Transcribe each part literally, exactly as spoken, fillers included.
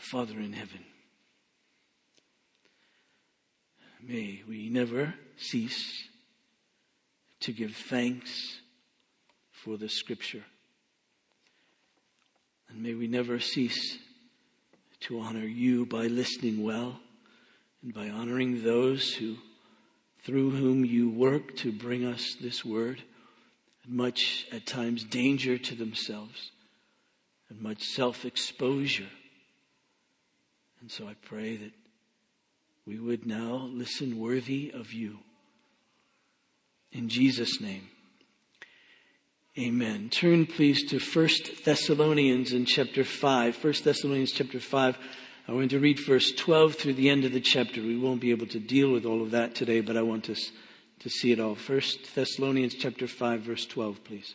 our Father in heaven. May we never cease to give thanks for the Scripture. And may we never cease to honor you by listening well and by honoring those who, through whom you work to bring us this word, and much at times danger to themselves and much self-exposure. And so I pray that we would now listen worthy of you. In Jesus' name, amen. Turn please to First Thessalonians in chapter five. First Thessalonians chapter five. I want to read verse twelve through the end of the chapter. We won't be able to deal with all of that today, but I want us to see it all. First Thessalonians chapter five, verse twelve, please.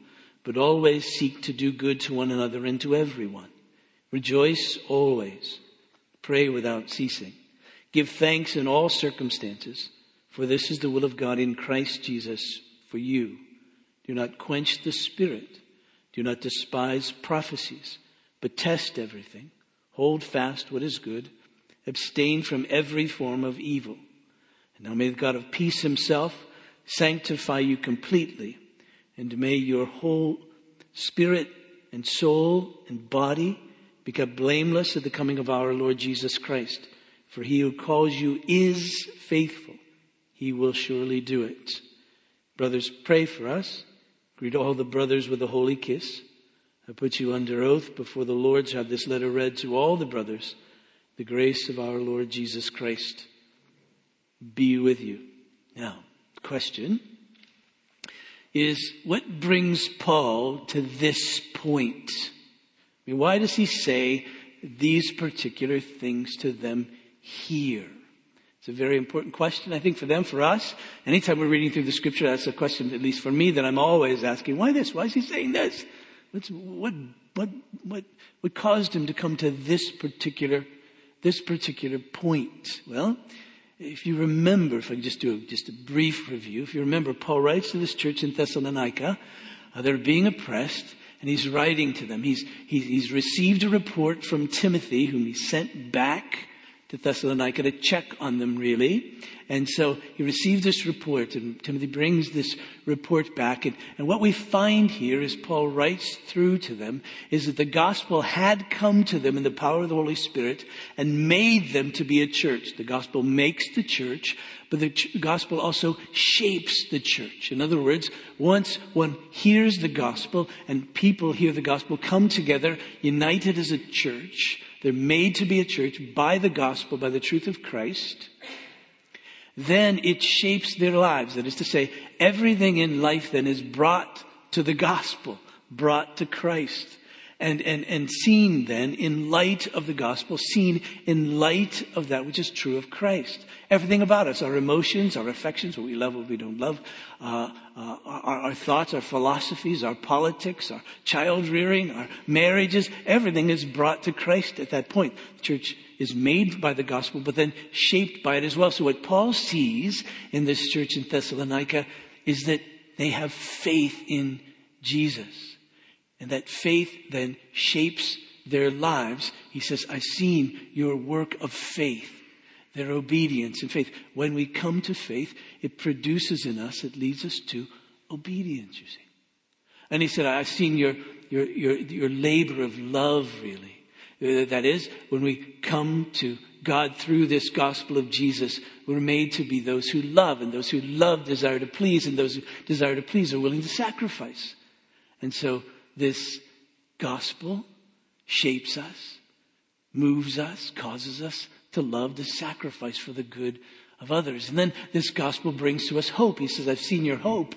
but always seek to do good to one another and to everyone. Rejoice always. Pray without ceasing. Give thanks in all circumstances, for this is the will of God in Christ Jesus for you. Do not quench the Spirit. Do not despise prophecies, but test everything. Hold fast what is good. Abstain from every form of evil. And now may the God of peace himself sanctify you completely. And may your whole spirit and soul and body be kept blameless at the coming of our Lord Jesus Christ. For he who calls you is faithful. He will surely do it. Brothers, pray for us. Greet all the brothers with a holy kiss. I put you under oath before the Lord to have this letter read to all the brothers. The grace of our Lord Jesus Christ be with you. Now, question is, what brings Paul to this point? I mean, why does he say these particular things to them here? It's a very important question, I think, for them, for us. Anytime we're reading through the Scripture, that's a question, at least for me, that I'm always asking, why this? Why is he saying this? What's, what, what, what, what caused him to come to this particular, this particular point? Well, if you remember, if I can just do a, just a brief review, if you remember, Paul writes to this church in Thessalonica. Uh, they're being oppressed, and he's writing to them. He's, he's, he's received a report from Timothy, whom he sent back to Thessalonica to check on them, really. And so he received this report, and Timothy brings this report back. And, and what we find here, as Paul writes through to them, is that the gospel had come to them in the power of the Holy Spirit and made them to be a church. The gospel makes the church, but the ch- gospel also shapes the church. In other words, once one hears the gospel and people hear the gospel, come together, united as a church, they're made to be a church by the gospel, by the truth of Christ. Then it shapes their lives. That is to say, everything in life then is brought to the gospel, brought to Christ. And, and, and seen then in light of the gospel, seen in light of that which is true of Christ. Everything about us, our emotions, our affections, what we love, what we don't love, uh, uh, our, our thoughts, our philosophies, our politics, our child rearing, our marriages, everything is brought to Christ at that point. The church is made by the gospel, but then shaped by it as well. So what Paul sees in this church in Thessalonica is that they have faith in Jesus. And that faith then shapes their lives. He says, I've seen your work of faith, their obedience and faith. When we come to faith, it produces in us, it leads us to obedience, you see. And he said, I've seen your, your, your, your labor of love, really. That is, when we come to God through this gospel of Jesus, we're made to be those who love, and those who love desire to please, and those who desire to please are willing to sacrifice. And so, this gospel shapes us, moves us, causes us to love, to sacrifice for the good of others. And then this gospel brings to us hope. He says, I've seen your hope.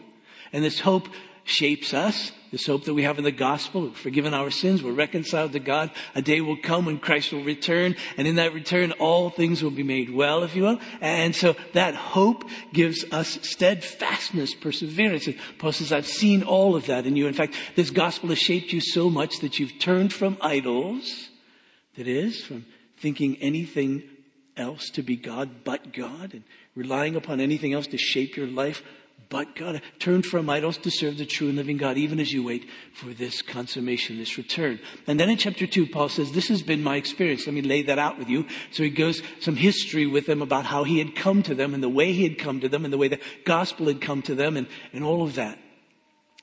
And this hope shapes us. This hope that we have in the gospel, we're forgiven our sins, we're reconciled to God. A day will come when Christ will return, and in that return, all things will be made well, if you will. And so that hope gives us steadfastness, perseverance. And Paul says, I've seen all of that in you. In fact, this gospel has shaped you so much that you've turned from idols, that is, from thinking anything else to be God but God, and relying upon anything else to shape your life but God. Turn from idols to serve the true and living God, even as you wait for this consummation, this return. And then in chapter two, Paul says, this has been my experience. Let me lay that out with you. So he goes some history with them about how he had come to them and the way he had come to them and the way the gospel had come to them and, and all of that.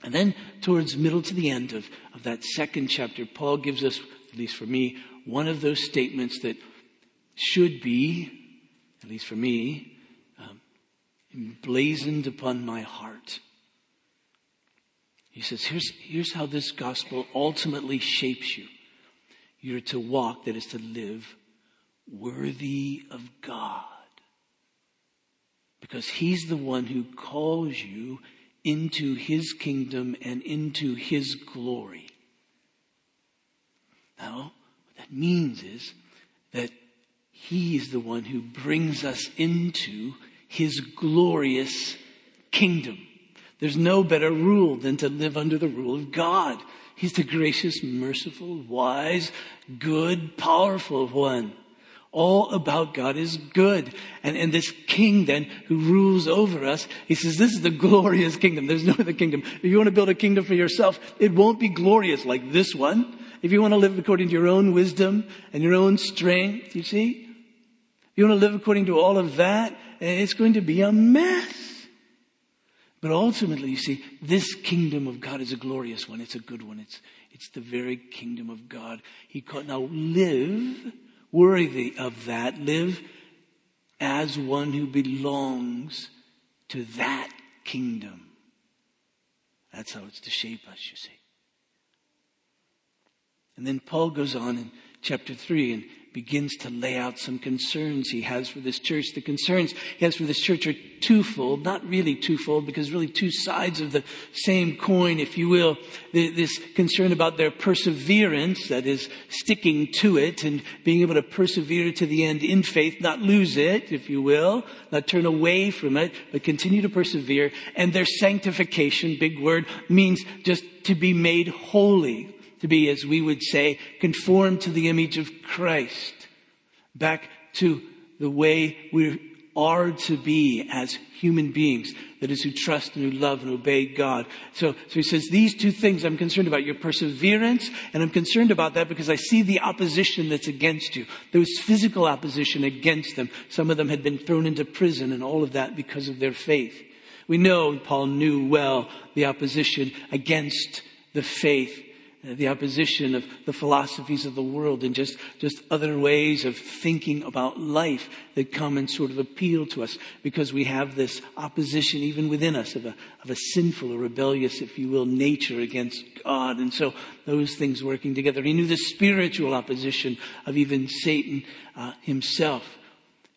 And then towards middle to the end of, of that second chapter, Paul gives us, at least for me, one of those statements that should be, at least for me, emblazoned upon my heart. He says, here's, here's how this gospel ultimately shapes you. You're to walk, that is to live, worthy of God. Because he's the one who calls you into his kingdom and into his glory. Now, what that means is that he is the one who brings us into his glorious kingdom. There's no better rule than to live under the rule of God. He's the gracious, merciful, wise, good, powerful one. All about God is good. And, and this king then who rules over us, he says, this is the glorious kingdom. There's no other kingdom. If you want to build a kingdom for yourself, it won't be glorious like this one. If you want to live according to your own wisdom and your own strength, you see, if you want to live according to all of that, it's going to be a mess. But ultimately, you see, this kingdom of God is a glorious one. It's a good one. It's, it's the very kingdom of God. He called, now live worthy of that. Live as one who belongs to that kingdom. That's how it's to shape us, you see. And then Paul goes on in chapter three and begins to lay out some concerns he has for this church. The concerns he has for this church are twofold, not really twofold, because really two sides of the same coin, if you will. This concern about their perseverance, that is sticking to it and being able to persevere to the end in faith, not lose it, if you will, not turn away from it, but continue to persevere. And their sanctification, big word, means just to be made holy. To be, as we would say, conformed to the image of Christ. Back to the way we are to be as human beings. That is, who trust and who love and obey God. So, so he says, these two things I'm concerned about. Your perseverance, and I'm concerned about that because I see the opposition that's against you. There was physical opposition against them. Some of them had been thrown into prison and all of that because of their faith. We know, Paul knew well, the opposition against the faith. The opposition of the philosophies of the world and just, just other ways of thinking about life that come and sort of appeal to us because we have this opposition even within us of a, of a sinful or rebellious, if you will, nature against God. And so those things working together. He knew the spiritual opposition of even Satan uh, himself.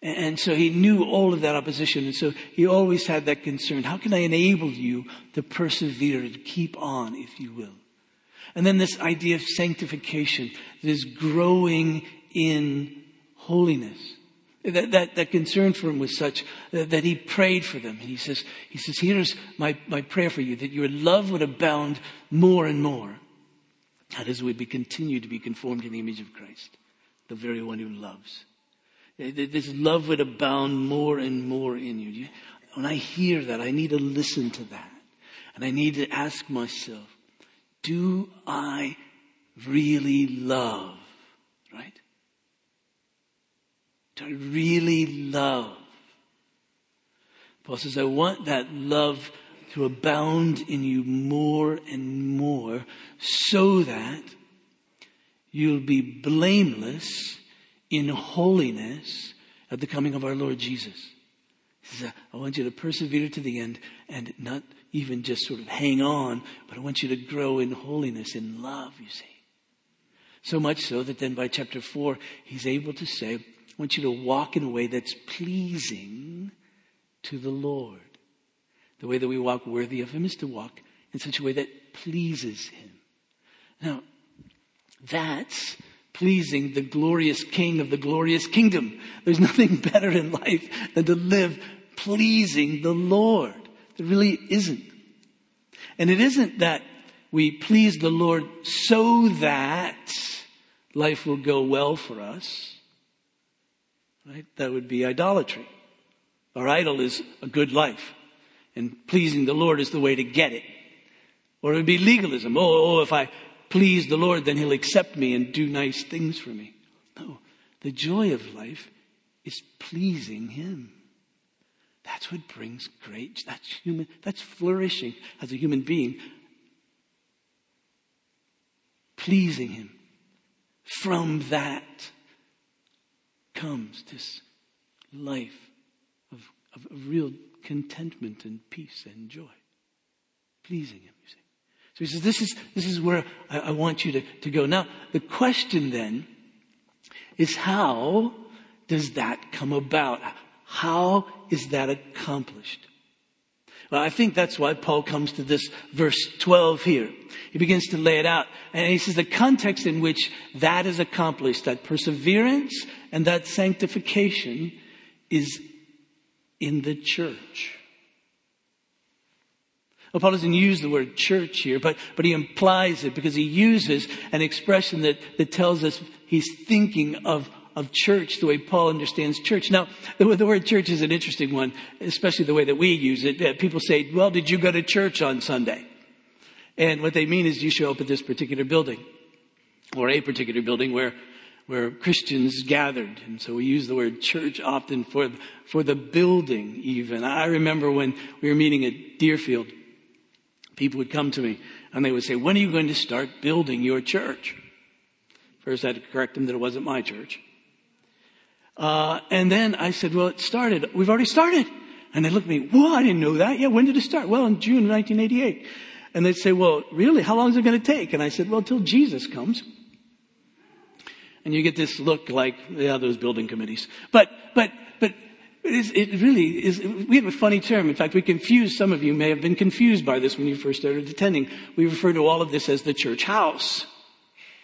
And so he knew all of that opposition. And so he always had that concern. How can I enable you to persevere and keep on, if you will? And then this idea of sanctification, this growing in holiness. That, that, that concern for him was such that, that he prayed for them. And he says, he says, here's my, my prayer for you, that your love would abound more and more. That is, we'd be continue to be conformed in the image of Christ, the very one who loves. This love would abound more and more in you. When I hear that, I need to listen to that. And I need to ask myself, do I really love, right? Do I really love? Paul says, I want that love to abound in you more and more so that you'll be blameless in holiness at the coming of our Lord Jesus. He says, I want you to persevere to the end and not even just sort of hang on, but I want you to grow in holiness, in love, you see. So much so that then by chapter four, he's able to say, I want you to walk in a way that's pleasing to the Lord. The way that we walk worthy of him is to walk in such a way that pleases him. Now, that's pleasing the glorious King of the glorious kingdom. There's nothing better in life than to live pleasing the Lord. There really isn't. And it isn't that we please the Lord so that life will go well for us. Right? That would be idolatry. Our idol is a good life, and pleasing the Lord is the way to get it. Or it would be legalism. Oh, oh, if I please the Lord, then he'll accept me and do nice things for me. No, the joy of life is pleasing him. That's what brings great, that's human, that's flourishing as a human being. Pleasing him. From that comes this life of, of real contentment and peace and joy. Pleasing him, you see. So he says, this is, this is where I, I want you to, to go. Now, the question then is, how does that come about? How is that accomplished? Well, I think that's why Paul comes to this verse twelve here. He begins to lay it out. And he says the context in which that is accomplished, that perseverance and that sanctification, is in the church. Well, Paul doesn't use the word church here, but, but he implies it because he uses an expression that, that tells us he's thinking of of church, the way Paul understands church. Now, the, the word church is an interesting one, especially the way that we use it. People say, well, did you go to church on Sunday? And what they mean is you show up at this particular building, or a particular building where where Christians gathered. And so we use the word church often for, for the building even. I remember when we were meeting at Deerfield, people would come to me and they would say, when are you going to start building your church? First, I had to correct them that it wasn't my church. Uh, and then I said, well, it started. We've already started. And they looked at me, whoa, I didn't know that. Yeah, when did it start? Well, in June of nineteen eighty-eight. And they'd say, well, really, how long is it going to take? And I said, well, till Jesus comes. And you get this look like, yeah, those building committees. But, but, but it, is, it really is, we have a funny term. In fact, we confuse, some of you may have been confused by this when you first started attending. We refer to all of this as the church house.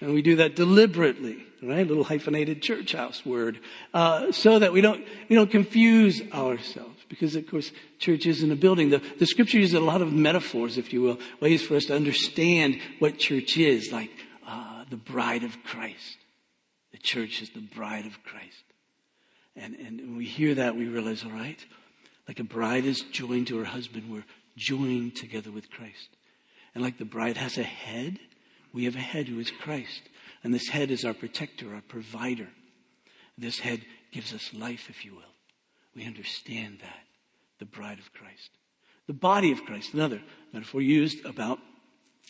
And we do that deliberately, right? A little hyphenated church house word, uh, so that we don't, we don't confuse ourselves. Because of course, church isn't a building. The, the scripture uses a lot of metaphors, if you will, ways for us to understand what church is, like, uh, the bride of Christ. The church is the bride of Christ. And, and when we hear that, we realize, all right, like a bride is joined to her husband, we're joined together with Christ. And like the bride has a head, we have a head who is Christ, and this head is our protector, our provider. This head gives us life, if you will. We understand that, the bride of Christ. The body of Christ, another metaphor used about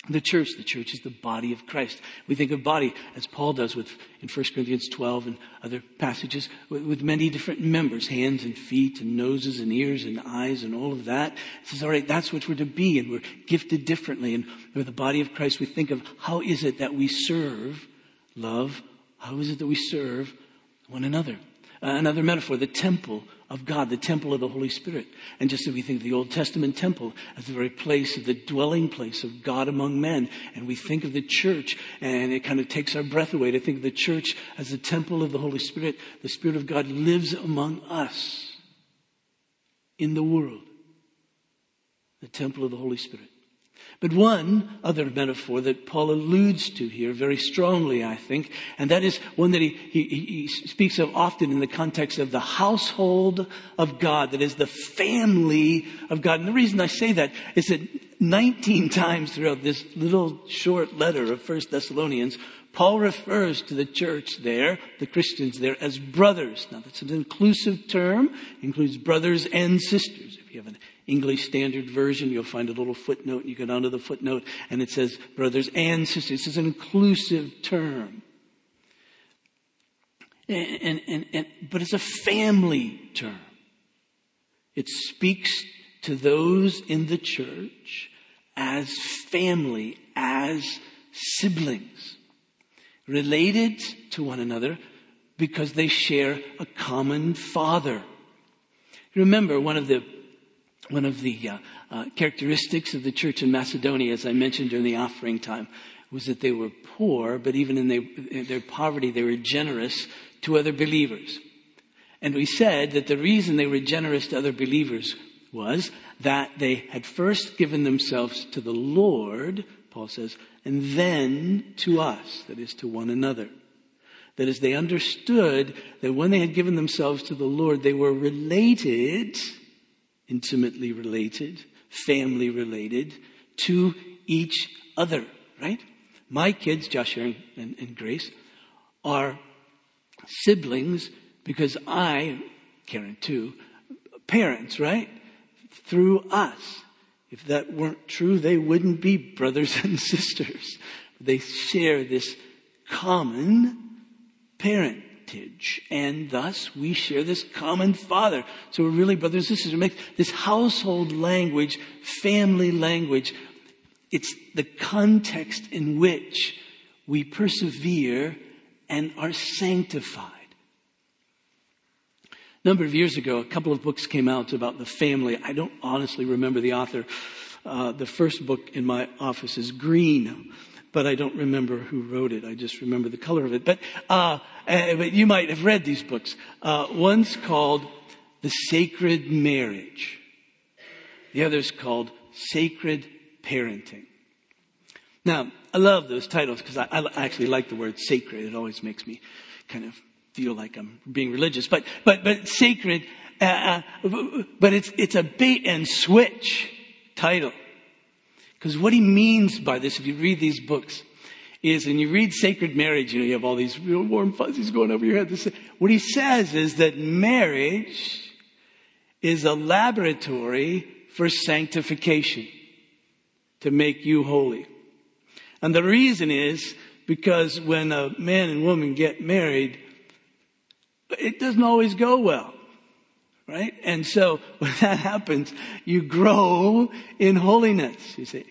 the church. The church is the body of Christ. We think of body, as Paul does with in First Corinthians twelve and other passages, with, with many different members, hands and feet and noses and ears and eyes and all of that. It says, all right, that's what we're to be, and we're gifted differently. And with the body of Christ, we think of how is it that we serve, love, how is it that we serve one another? Uh, another metaphor, the temple of God, the temple of the Holy Spirit. And just as we think of the Old Testament temple as the very place of the dwelling place of God among men, and we think of the church, and it kind of takes our breath away to think of the church as the temple of the Holy Spirit. The Spirit of God lives among us in the world, the temple of the Holy Spirit. But one other metaphor that Paul alludes to here very strongly, I think, and that is one that he, he, he speaks of often in the context of the household of God, that is the family of God. And the reason I say that is that nineteen times throughout this little short letter of First Thessalonians, Paul refers to the church there, the Christians there, as brothers. Now, that's an inclusive term, includes brothers and sisters. If you have an English Standard Version, you'll find a little footnote. You go down to the footnote, and it says brothers and sisters. This is an inclusive term. And, and, and, and, but it's a family term. It speaks to those in the church as family, as siblings, related to one another because they share a common father. Remember, one of the one of the uh, uh, characteristics of the church in Macedonia, as I mentioned during the offering time, was that they were poor, but even in, they, in their poverty, they were generous to other believers. And we said that the reason they were generous to other believers was that they had first given themselves to the Lord, Paul says, and then to us, that is, to one another. That is, they understood that when they had given themselves to the Lord, they were related, intimately related, family related, to each other, right? My kids, Joshua and, and Grace, are siblings because I, Karen too, parents, right? Through us. If that weren't true, they wouldn't be brothers and sisters. They share this common parentage, and thus we share this common father. So we're really brothers and sisters. It makes this household language, family language. It's the context in which we persevere and are sanctified. A number of years ago, a couple of books came out about the family. I don't honestly remember the author. Uh, the first book in my office is green, but I don't remember who wrote it. I just remember the color of it. But, uh, but you might have read these books. Uh, one's called The Sacred Marriage. The other's called Sacred Parenting. Now, I love those titles because I, I actually like the word sacred. It always makes me kind of feel like I'm being religious, but but but sacred. Uh, uh, but it's it's a bait and switch title, because what he means by this, if you read these books, is, and you read Sacred Marriage, you know, you have all these real warm fuzzies going over your head. This, what he says is that marriage is a laboratory for sanctification to make you holy, and the reason is because when a man and woman get married, it doesn't always go well, right? And so when that happens, you grow in holiness, you see.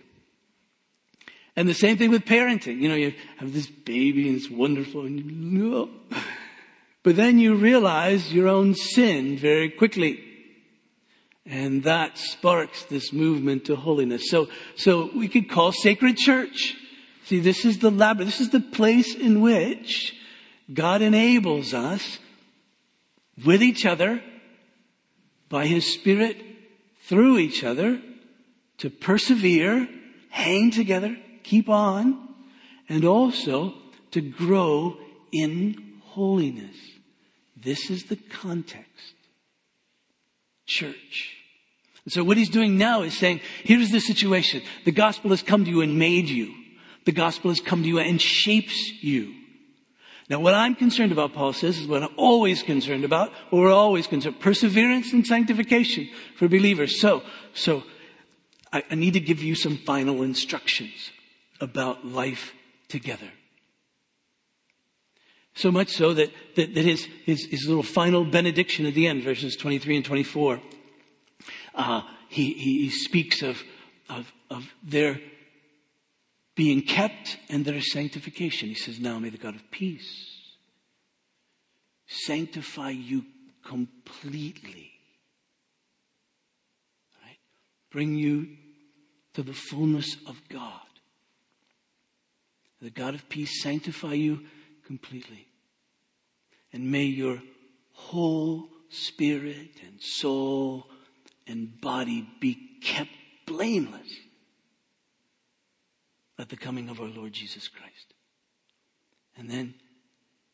And the same thing with parenting. You know, you have this baby and it's wonderful, and you know, but then you realize your own sin very quickly. And that sparks this movement to holiness. So, so we could call sacred church. See, this is the lab, this is the place in which God enables us with each other, by His Spirit, through each other, to persevere, hang together, keep on, and also to grow in holiness. This is the context. Church. And so what he's doing now is saying, here's the situation. The gospel has come to you and made you. The gospel has come to you and shapes you. Now, what I'm concerned about, Paul says, is what I'm always concerned about, what we're always concerned, perseverance and sanctification for believers. So, so I, I need to give you some final instructions about life together. So much so that, that, that his, his, his little final benediction at the end, verses twenty-three and twenty-four, uh, he, he, he speaks of, of, of their being kept and their sanctification. He says, now may the God of peace sanctify you completely. Right? Bring you to the fullness of God. The God of peace sanctify you completely. And may your whole spirit and soul and body be kept blameless at the coming of our Lord Jesus Christ. And then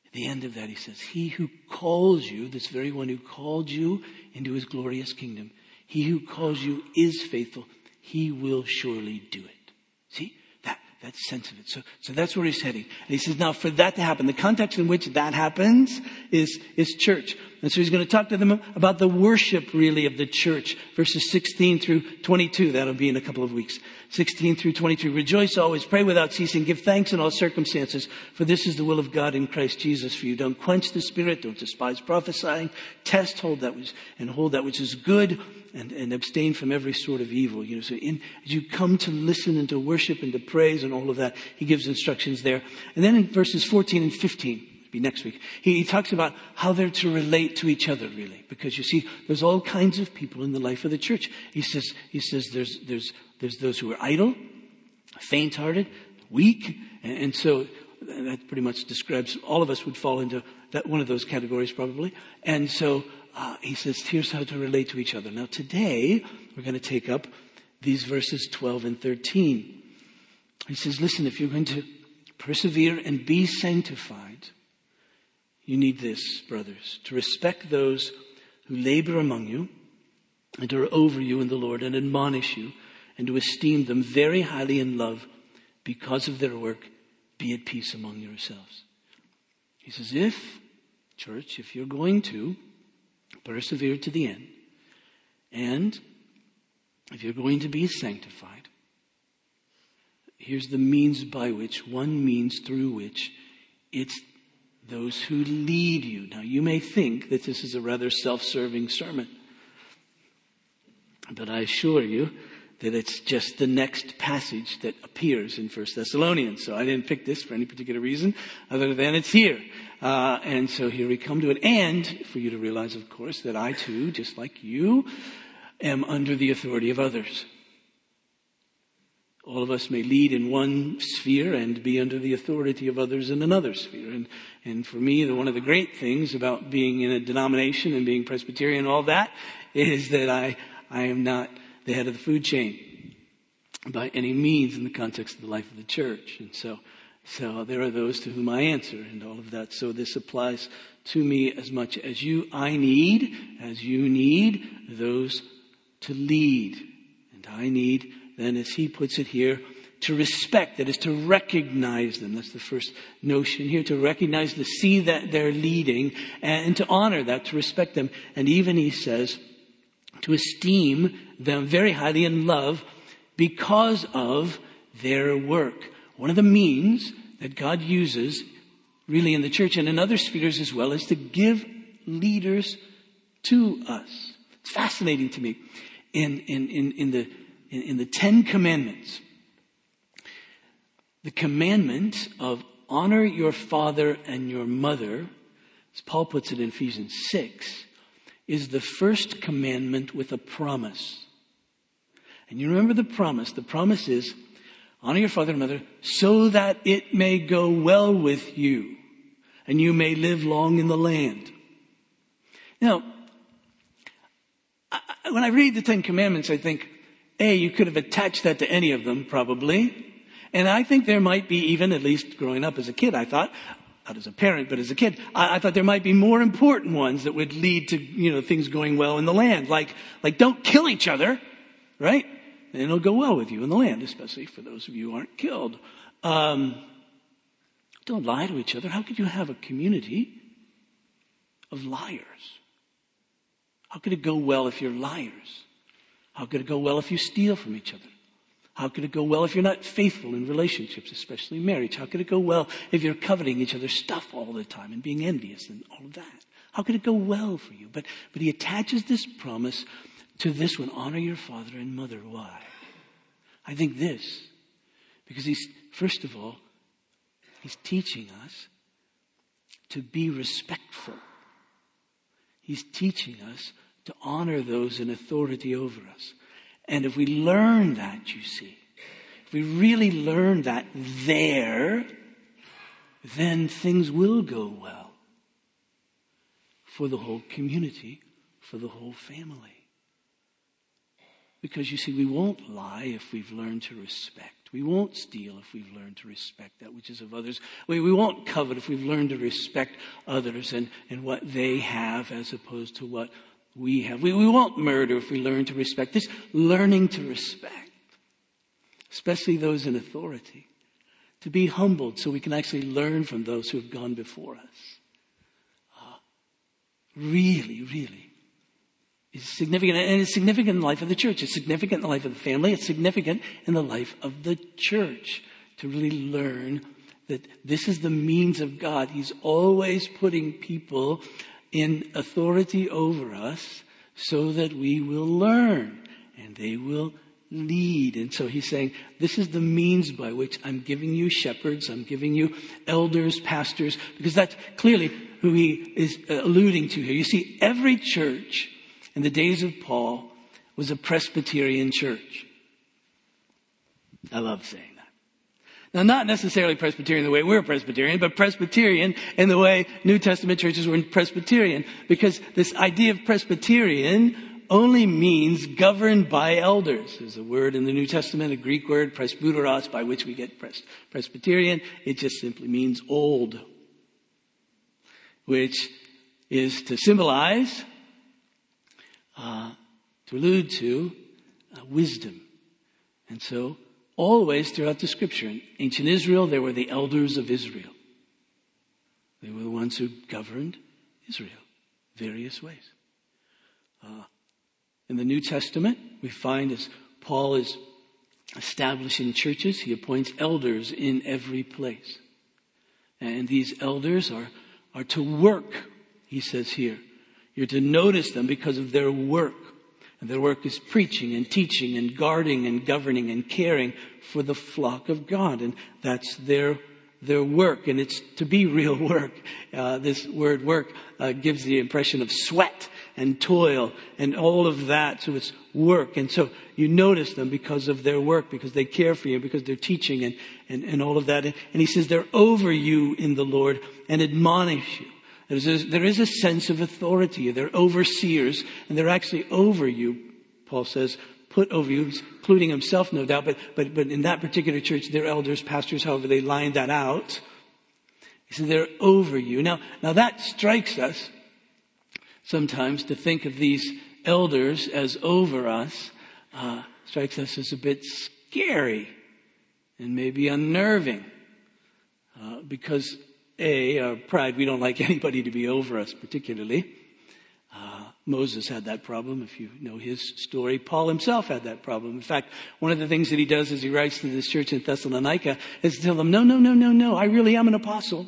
at the end of that, he says, He who calls you, this very one who called you into His glorious kingdom, He who calls you is faithful. He will surely do it. See? That, that sense of it. So, so that's where he's heading. And he says, now for that to happen, the context in which that happens is, is church. And so he's going to talk to them about the worship, really, of the church. Verses sixteen through twenty-two. That'll be in a couple of weeks. sixteen through twenty-two. Rejoice always, pray without ceasing, give thanks in all circumstances, for this is the will of God in Christ Jesus for you. Don't quench the spirit, don't despise prophesying, test, hold that which, and hold that which is good, and, and abstain from every sort of evil. You know, so in, as you come to listen and to worship and to praise and all of that, he gives instructions there. And then in verses fourteen and fifteen, be next week. He, he talks about how they're to relate to each other, really. Because you see, there's all kinds of people in the life of the church. He says, he says there's, there's, there's those who are idle, faint-hearted, weak. And, and so that pretty much describes, all of us would fall into that one of those categories probably. And so uh, he says, here's how to relate to each other. Now today, we're going to take up these verses twelve and thirteen. He says, listen, if you're going to persevere and be sanctified, you need this, brothers, to respect those who labor among you and are over you in the Lord and admonish you, and to esteem them very highly in love because of their work. Be at peace among yourselves. He says, if, church, if you're going to persevere to the end, and if you're going to be sanctified, here's the means by which, one means through which, it's those who lead you. Now, you may think that this is a rather self-serving sermon, but I assure you that it's just the next passage that appears in First Thessalonians. So I didn't pick this for any particular reason other than it's here. Uh, and so here we come to it. And for you to realize, of course, that I too, just like you, am under the authority of others. All of us may lead in one sphere and be under the authority of others in another sphere. And, and for me, the, one of the great things about being in a denomination and being Presbyterian and all that is that I, I am not the head of the food chain by any means in the context of the life of the church. And so, so there are those to whom I answer and all of that. So this applies to me as much as you, I need, as you need those to lead. And I need, then, as he puts it here, to respect, that is to recognize them. That's the first notion here, to recognize, to see that they're leading, and to honor that, to respect them. And even, he says, to esteem them very highly in love because of their work. One of the means that God uses, really, in the church and in other spheres as well, is to give leaders to us. It's fascinating to me. In, in, in, in the In the Ten Commandments, the commandment of honor your father and your mother, as Paul puts it in Ephesians six, is the first commandment with a promise. And you remember the promise. The promise is, honor your father and mother so that it may go well with you and you may live long in the land. Now, I, when I read the Ten Commandments, I think, A, you could have attached that to any of them, probably. And I think there might be even, at least growing up as a kid, I thought, not as a parent, but as a kid, I, I thought there might be more important ones that would lead to, you know, things going well in the land. Like, like don't kill each other, right? And it'll go well with you in the land, especially for those of you who aren't killed. Um, don't lie to each other. How could you have a community of liars? How could it go well if you're liars? How could it go well if you steal from each other? How could it go well if you're not faithful in relationships, especially marriage? How could it go well if you're coveting each other's stuff all the time and being envious and all of that? How could it go well for you? But but he attaches this promise to this one, honor your father and mother. Why? I think this, because he's, first of all, he's teaching us to be respectful. He's teaching us to honor those in authority over us. And if we learn that, you see, if we really learn that there, then things will go well for the whole community, for the whole family. Because, you see, we won't lie if we've learned to respect. We won't steal if we've learned to respect that which is of others. We, we won't covet if we've learned to respect others and, and what they have as opposed to what we have. We, we won't murder if we learn to respect. This learning to respect, especially those in authority, to be humbled so we can actually learn from those who have gone before us, uh, really, really is significant. And it's significant in the life of the church. It's significant in the life of the family. It's significant in the life of the church to really learn that this is the means of God. He's always putting people in authority over us so that we will learn and they will need. And so he's saying, this is the means by which I'm giving you shepherds, I'm giving you elders, pastors, because that's clearly who he is alluding to here. You see, every church in the days of Paul was a Presbyterian church. I love saying that. Now, not necessarily Presbyterian the way we're Presbyterian, but Presbyterian in the way New Testament churches were Presbyterian, because this idea of Presbyterian only means governed by elders. There's a word in the New Testament, a Greek word, presbyteros, by which we get pres- Presbyterian. It just simply means old, which is to symbolize, uh, to allude to, uh, wisdom. And so, always throughout the scripture, in ancient Israel, there were the elders of Israel. They were the ones who governed Israel, various ways. Uh, in the New Testament, we find as Paul is establishing churches, he appoints elders in every place. And these elders are are to work, he says here. You're to notice them because of their work. And their work is preaching and teaching and guarding and governing and caring for the flock of God. And that's their their work. And it's to be real work. Uh, this word work uh, gives the impression of sweat and toil and all of that. So it's work. And so you notice them because of their work, because they care for you, because they're teaching and, and, and all of that. And, and he says they're over you in the Lord and admonish you. There's a, there is a sense of authority. They're overseers, and they're actually over you, Paul says, put over you, including himself, no doubt. But, but, but in that particular church, their elders, pastors, however they lined that out, he said they're over you. Now, now that strikes us sometimes to think of these elders as over us, uh, strikes us as a bit scary and maybe unnerving, uh, because A, our pride, we don't like anybody to be over us particularly. Uh, Moses had that problem, if you know his story. Paul himself had that problem. In fact, one of the things that he does is he writes to this church in Thessalonica is to tell them, no, no, no, no, no, I really am an apostle.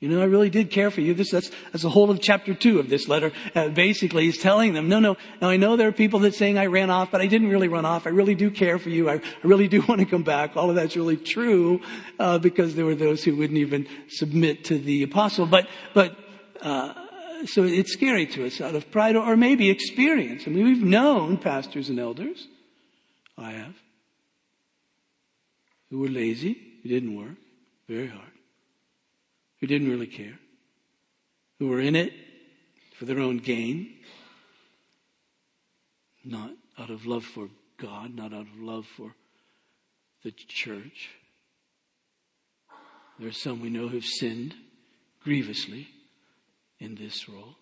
You know, I really did care for you. This, that's, that's the whole of chapter two of this letter. Uh, basically, he's telling them, no, no, now I know there are people that saying I ran off, but I didn't really run off. I really do care for you. I, I really do want to come back. All of that's really true, uh, because there were those who wouldn't even submit to the apostle. But, but, uh, so it's scary to us out of pride or, or maybe experience. I mean, we've known pastors and elders. I have. Who were lazy, who didn't work very hard, who didn't really care, who were in it for their own gain, not out of love for God, not out of love for the church. There are some we know who've sinned grievously in this role.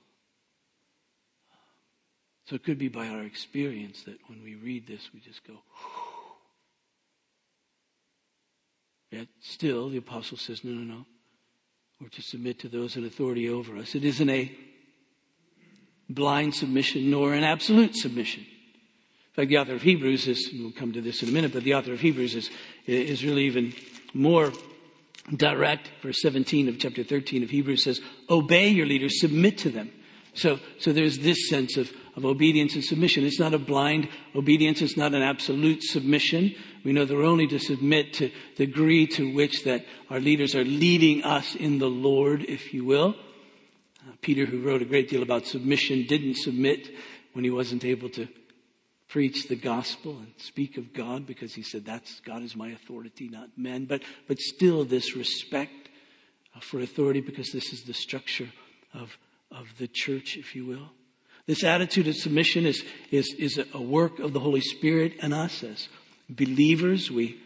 So it could be by our experience that when we read this, we just go, whew. Yet still, the apostle says, no, no, no. Or to submit to those in authority over us. It isn't a blind submission nor an absolute submission. In fact, the author of Hebrews is, and we'll come to this in a minute, but the author of Hebrews is, is really even more direct. Verse seventeen of chapter thirteen of Hebrews says, obey your leaders, submit to them. So, so there's this sense of, of obedience and submission. It's not a blind obedience. It's not an absolute submission. We know they're only to submit to the degree to which that our leaders are leading us in the Lord, if you will. Uh, Peter, who wrote a great deal about submission, didn't submit when he wasn't able to preach the gospel and speak of God, because he said, that's God is my authority, not men. But, but still this respect for authority, because this is the structure of of the church, if you will. This attitude of submission is, is, is a work of the Holy Spirit in us as believers. We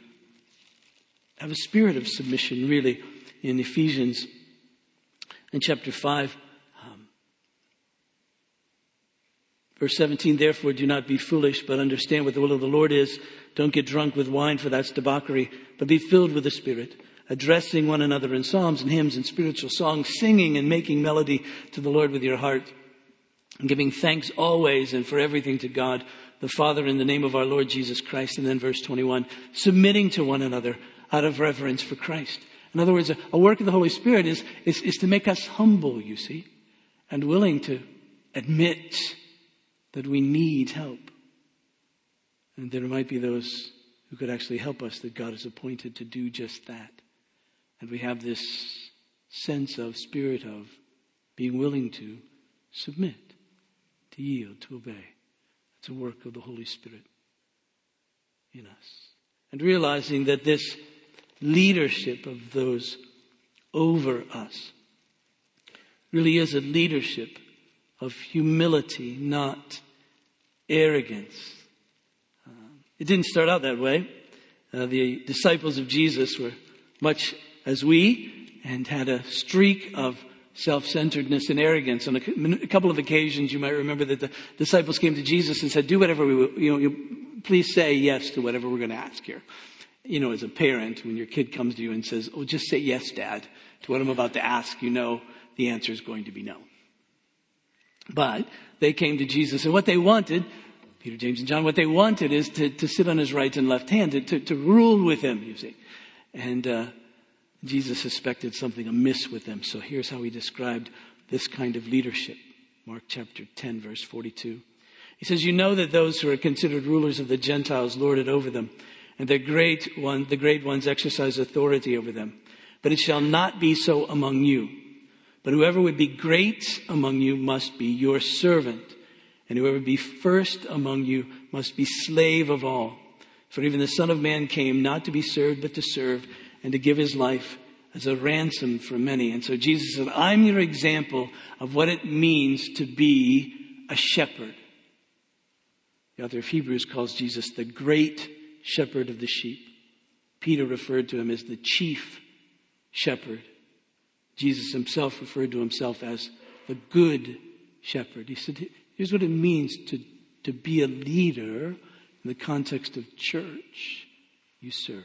have a spirit of submission, really, in Ephesians in chapter five. Um, verse seventeen, therefore do not be foolish, but understand what the will of the Lord is. Don't get drunk with wine, for that's debauchery, but be filled with the Spirit, addressing one another in psalms and hymns and spiritual songs, singing and making melody to the Lord with your heart, and giving thanks always and for everything to God, the Father, in the name of our Lord Jesus Christ. And then verse twenty-one, submitting to one another out of reverence for Christ. In other words, a work of the Holy Spirit is, is, is to make us humble, you see, and willing to admit that we need help. And there might be those who could actually help us that God is appointed to do just that. And we have this sense of, spirit of, being willing to submit, to yield, to obey. It's a work of the Holy Spirit in us. And realizing that this leadership of those over us really is a leadership of humility, not arrogance. Um, it didn't start out that way. Uh, the disciples of Jesus were much as we, and had a streak of self-centeredness and arrogance. On a, a couple of occasions, you might remember that the disciples came to Jesus and said, do whatever we, you know, you, please say yes to whatever we're going to ask here. You know, as a parent, when your kid comes to you and says, oh, just say yes, Dad, to what I'm about to ask, you know the answer is going to be no. But they came to Jesus, and what they wanted, Peter, James, and John, what they wanted is to, to sit on his right and left hand, to, to rule with him, you see. And uh, Jesus suspected something amiss with them. So here's how he described this kind of leadership. Mark chapter ten, verse forty-two. He says, you know that those who are considered rulers of the Gentiles lord it over them, and the great one, the great ones exercise authority over them. But it shall not be so among you. But whoever would be great among you must be your servant. And whoever be first among you must be slave of all. For even the Son of Man came not to be served, but to serve, and to give his life as a ransom for many. And so Jesus said, I'm your example of what it means to be a shepherd. The author of Hebrews calls Jesus the great shepherd of the sheep. Peter referred to him as the chief shepherd. Jesus himself referred to himself as the good shepherd. He said, here's what it means to, to be a leader in the context of church. You serve.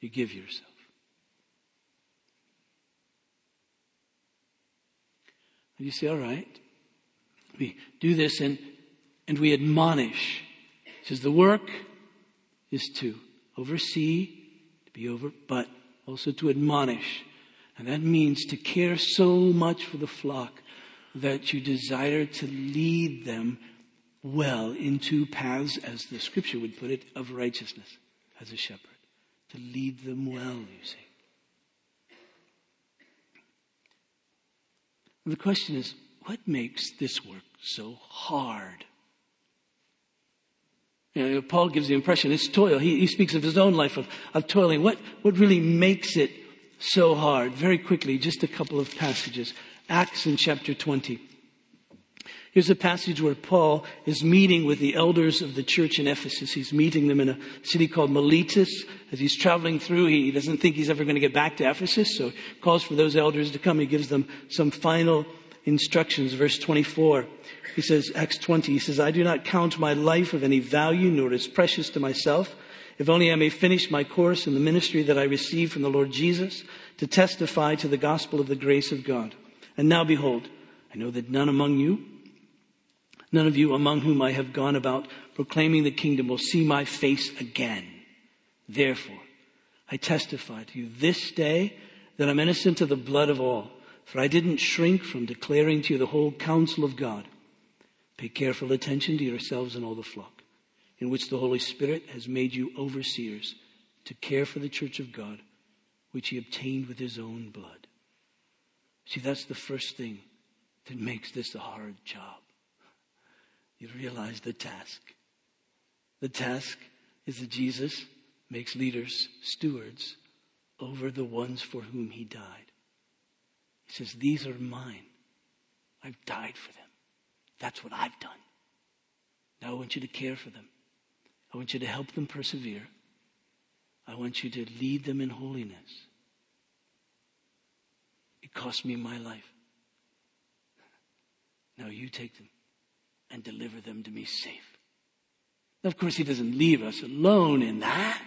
You give yourself. And you say, all right, we do this and, and we admonish. He says the work is to oversee, to be over, but also to admonish. And that means to care so much for the flock that you desire to lead them well into paths, as the scripture would put it, of righteousness as a shepherd. To lead them well, you see. And the question is, what makes this work so hard? You know, Paul gives the impression it's toil. He, he speaks of his own life of, of toiling. What, what really makes it so hard? Very quickly, just a couple of passages. Acts in chapter twenty. Here's a passage where Paul is meeting with the elders of the church in Ephesus. He's meeting them in a city called Miletus. As he's traveling through, he doesn't think he's ever going to get back to Ephesus, so he calls for those elders to come. He gives them some final instructions. Verse twenty-four, he says, Acts twenty, he says, I do not count my life of any value, nor as precious to myself, if only I may finish my course in the ministry that I received from the Lord Jesus to testify to the gospel of the grace of God. And now behold, I know that none among you, none of you among whom I have gone about proclaiming the kingdom will see my face again. Therefore, I testify to you this day that I'm innocent of the blood of all, for I didn't shrink from declaring to you the whole counsel of God. Pay careful attention to yourselves and all the flock, in which the Holy Spirit has made you overseers to care for the church of God, which he obtained with his own blood. See, that's the first thing that makes this a hard job. You realize the task. The task is that Jesus makes leaders stewards over the ones for whom he died. He says, these are mine. I've died for them. That's what I've done. Now I want you to care for them. I want you to help them persevere. I want you to lead them in holiness. It cost me my life. Now you take them and deliver them to me safe. Now, of course, he doesn't leave us alone in that.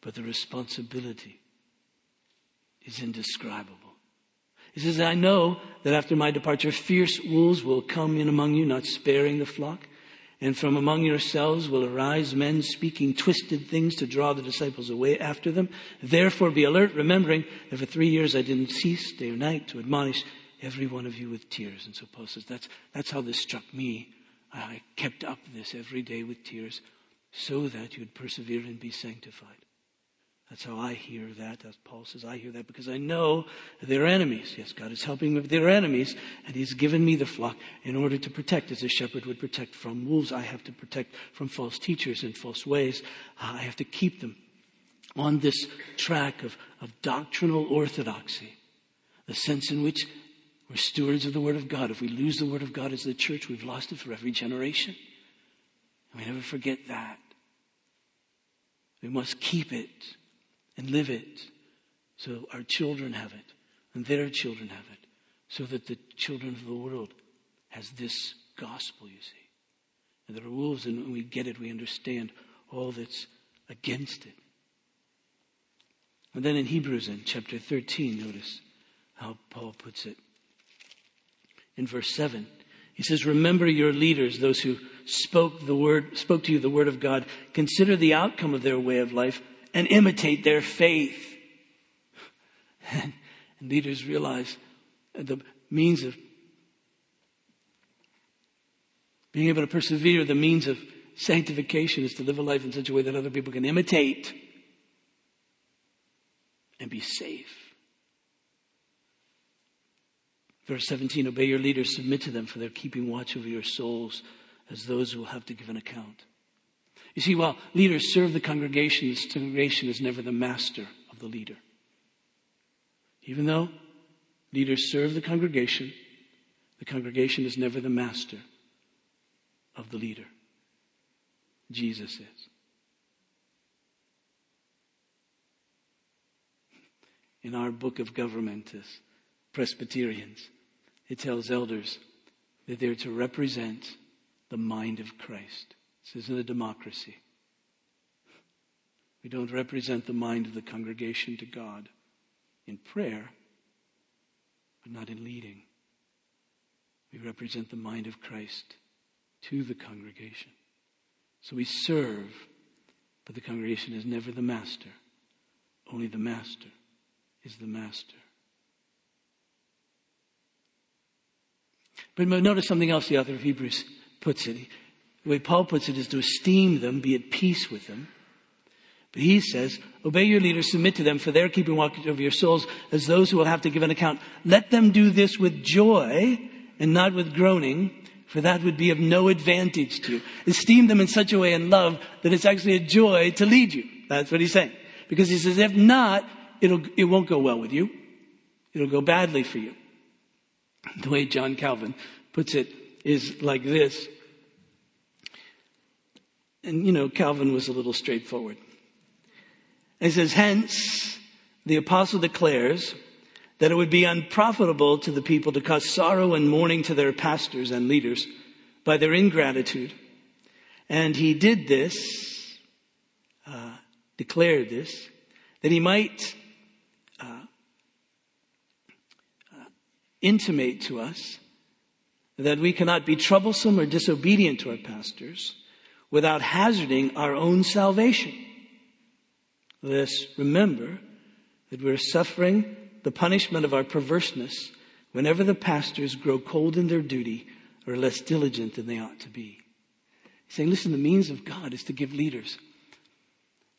But the responsibility is indescribable. He says, I know that after my departure, fierce wolves will come in among you, not sparing the flock. And from among yourselves will arise men speaking twisted things to draw the disciples away after them. Therefore be alert, remembering that for three years I didn't cease day or night to admonish every one of you with tears. And so Paul says, that's, that's how this struck me I kept up this every day with tears so that you'd persevere and be sanctified. That's how I hear that. As Paul says, I hear that because I know they're enemies. Yes, God is helping me with their enemies, and He's given me the flock in order to protect. As a shepherd would protect from wolves, I have to protect from false teachers and false ways. I have to keep them on this track of, of doctrinal orthodoxy, the sense in which we're stewards of the Word of God. If we lose the Word of God as the church, we've lost it for every generation. And we never forget that. We must keep it and live it so our children have it and their children have it, so that the children of the world has this gospel, you see. And there are wolves, and when we get it, we understand all that's against it. And then in Hebrews in chapter thirteen, notice how Paul puts it. In verse seven, he says, remember your leaders, those who spoke the word, spoke to you the word of God. Consider the outcome of their way of life and imitate their faith. And leaders realize the means of being able to persevere, the means of sanctification is to live a life in such a way that other people can imitate and be safe. Verse seventeen, obey your leaders, submit to them, for they're keeping watch over your souls as those who will have to give an account. You see, while leaders serve the congregation, the congregation is never the master of the leader. Even though leaders serve the congregation, the congregation is never the master of the leader. Jesus is. In our book of government as Presbyterians, it tells elders that they're to represent the mind of Christ. This isn't a democracy. We don't represent the mind of the congregation to God in prayer, but not in leading. We represent the mind of Christ to the congregation. So we serve, but the congregation is never the master. Only the master is the master. But notice something else the author of Hebrews puts it. The way Paul puts it is to esteem them, be at peace with them. But he says, obey your leaders, submit to them, for they're keeping watch over your souls as those who will have to give an account. Let them do this with joy and not with groaning, for that would be of no advantage to you. Esteem them in such a way and love that it's actually a joy to lead you. That's what he's saying. Because he says, if not, it'll, it won't go well with you. It'll go badly for you. The way John Calvin puts it is like this. And, you know, Calvin was a little straightforward. He says, hence, the apostle declares that it would be unprofitable to the people to cause sorrow and mourning to their pastors and leaders by their ingratitude. And he did this, uh, declared this, that he might uh, uh, intimate to us that we cannot be troublesome or disobedient to our pastors without hazarding our own salvation. Let us remember that we're suffering the punishment of our perverseness whenever the pastors grow cold in their duty or are less diligent than they ought to be. He's saying, listen, the means of God is to give leaders.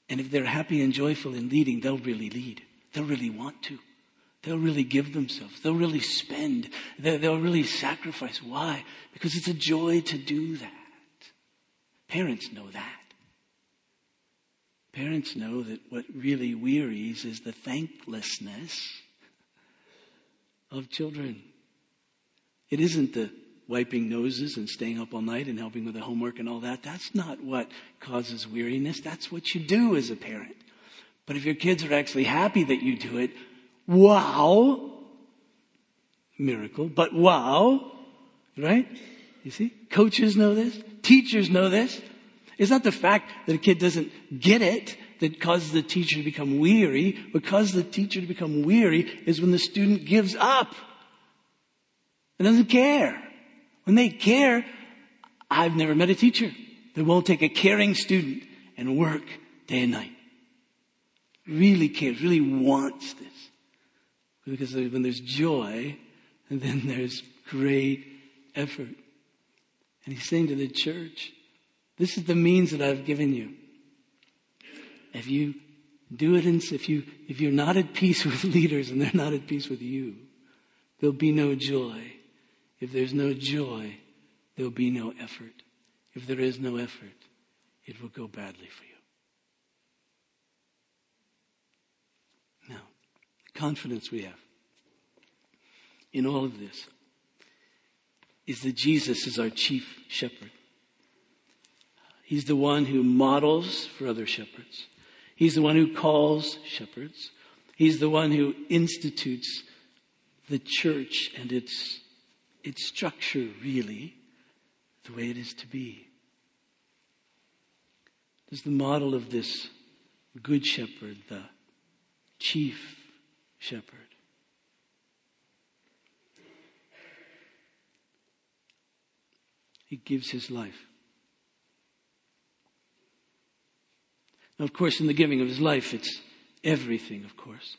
And if they're happy and joyful in leading, they'll really lead. They'll really want to. They'll really give themselves. They'll really spend. They'll really sacrifice. Why? Because it's a joy to do that. Parents know that. Parents know that what really wearies is the thanklessness of children. It isn't the wiping noses and staying up all night and helping with the homework and all that. That's not what causes weariness. That's what you do as a parent. But if your kids are actually happy that you do it, wow, miracle, but wow, right? You see, coaches know this. Teachers know this. It's not the fact that a kid doesn't get it that causes the teacher to become weary. What causes the teacher to become weary is when the student gives up and doesn't care. When they care, I've never met a teacher that won't take a caring student and work day and night. Really cares, really wants this. Because when there's joy, and then there's great effort. And he's saying to the church, this is the means that I've given you. If you do it, and if you, if you're not at peace with leaders and they're not at peace with you, there'll be no joy. If there's no joy, there'll be no effort. If there is no effort, it will go badly for you. Now, the confidence we have in all of this is that Jesus is our chief shepherd. He's the one who models for other shepherds. He's the one who calls shepherds. He's the one who institutes the church and its, its structure, really, the way it is to be. There's the model of this good shepherd, the chief shepherd. He gives his life. Now, of course, in the giving of his life, it's everything, of course.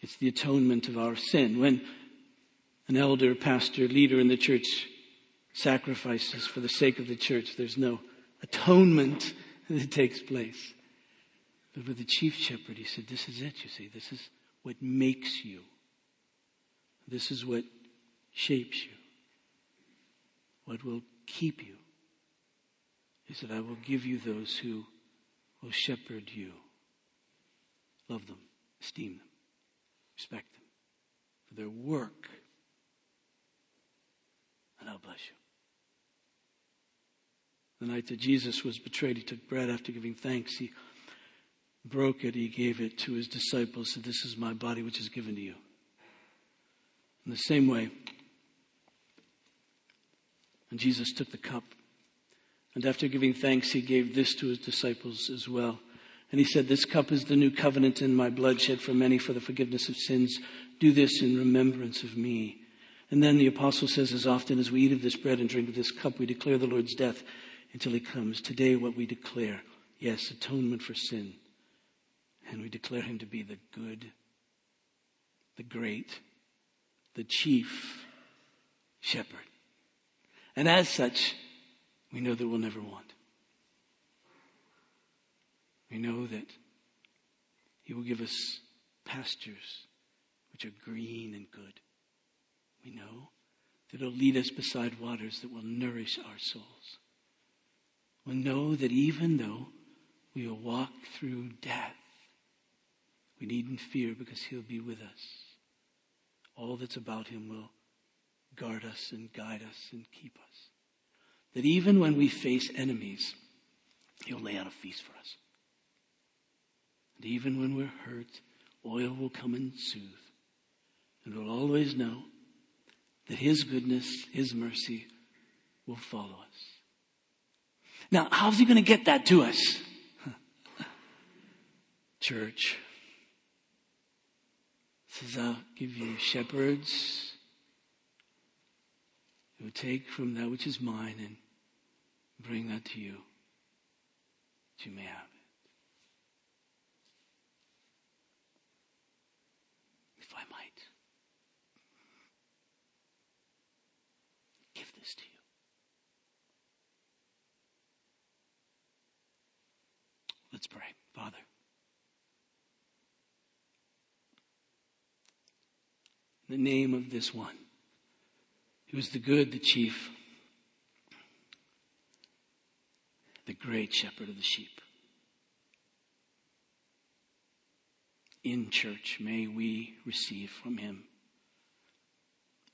It's the atonement of our sin. When an elder, pastor, leader in the church sacrifices for the sake of the church, there's no atonement that takes place. But with the chief shepherd, he said, this is it, you see. This is what makes you. This is what shapes you. What will keep you. He said, I will give you those who will shepherd you. Love them, esteem them, respect them for their work, and I'll bless you. The night that Jesus was betrayed, he took bread. After giving thanks, he broke it. He gave it to his disciples. Said, this is my body, which is given to you. In the same way, and Jesus took the cup. And after giving thanks, he gave this to his disciples as well. And he said, this cup is the new covenant in my blood shed for many for the forgiveness of sins. Do this in remembrance of me. And then the apostle says, as often as we eat of this bread and drink of this cup, we declare the Lord's death until he comes. Today what we declare, yes, atonement for sin. And we declare him to be the good, the great, the chief shepherd. And as such, we know that we'll never want. We know that he will give us pastures which are green and good. We know that he'll lead us beside waters that will nourish our souls. We'll know that even though we will walk through death, we needn't fear because he'll be with us. All that's about him will guard us and guide us and keep us. That even when we face enemies, he'll lay out a feast for us. And even when we're hurt, oil will come and soothe. And we'll always know that his goodness, his mercy will follow us. Now, how's he going to get that to us? Church. He says, I'll give you shepherds who take from that which is mine and bring that to you, that you may have it. If I might, give this to you. Let's pray. Father, in the name of this one, he was the good, the chief, the great shepherd of the sheep. In church, may we receive from him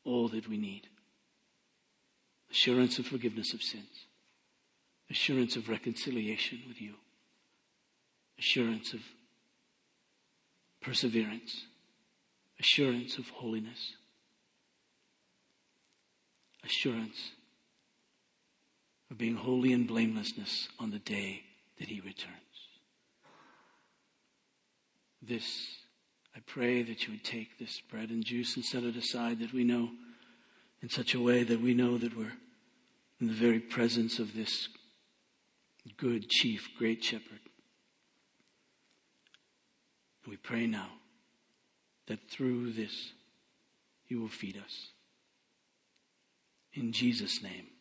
all that we need. Assurance of forgiveness of sins. Assurance of reconciliation with you. Assurance of perseverance. Assurance of holiness. Assurance of being holy and blamelessness on the day that he returns. This, I pray that you would take this bread and juice and set it aside, that we know in such a way that we know that we're in the very presence of this good chief, great shepherd. And we pray now that through this you will feed us. In Jesus' name.